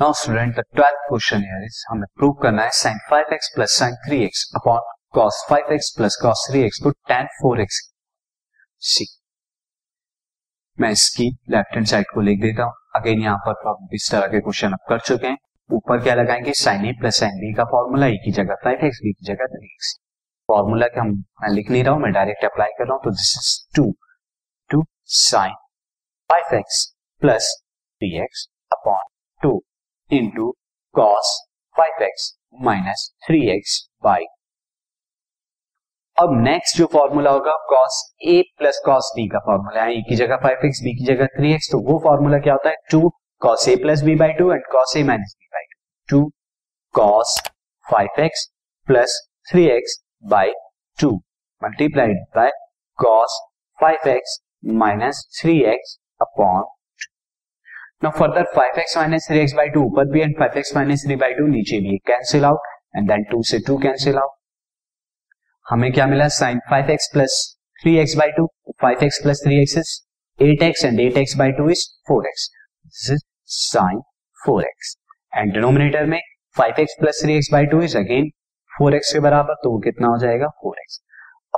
Now student, the 12th question here is हमें prove करना है sin 5x plus sin 3x upon cos 5x plus cos 3x को tan 4x सी। मैं इसकी left hand side को लिख देता हूं। अगेन यहाँ पर इस तरह के क्वेश्चन अब कर चुके हैं। ऊपर क्या लगाएंगे, sin a plus sin b का फॉर्मूला, a की जगह 5x, b की जगह 3x। फॉर्मूला का मैं लिख नहीं रहा हूं, मैं डायरेक्ट अप्लाई कर रहा हूं। तो this is 2 sin 5x plus 3x upon 2 into cos 5x minus 3x by। अब नेक्स्ट जो फॉर्मूला होगा cos a plus cos b का फॉर्मूला है, a की जगह 5x, b की जगह 3x। तो वो फॉर्मूला क्या होता है, 2 cos a plus b by 2 and cos a minus b by 2, 2 cos 5x plus 3x by 2 multiplied by cos 5x minus 3x upon 2. Now further 5x minus 3x by 2 ऊपर भी and 5x minus 3 by 2 नीचे भी, cancel out and then 2 से 2 cancel out। हमें क्या मिला, sin 5x plus 3x by 2, 5x plus 3x is 8x and 8x by 2 is 4x, this is sin 4x। and denominator में 5x plus 3x by 2 is again 4x के बराबर, तो वो कितना हो जाएगा 4x।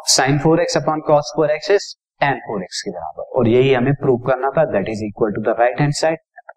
अब sin 4x upon cos 4x is tan 4x के बराबर, और यही हमें प्रूव करना था। That is equal to the right hand side,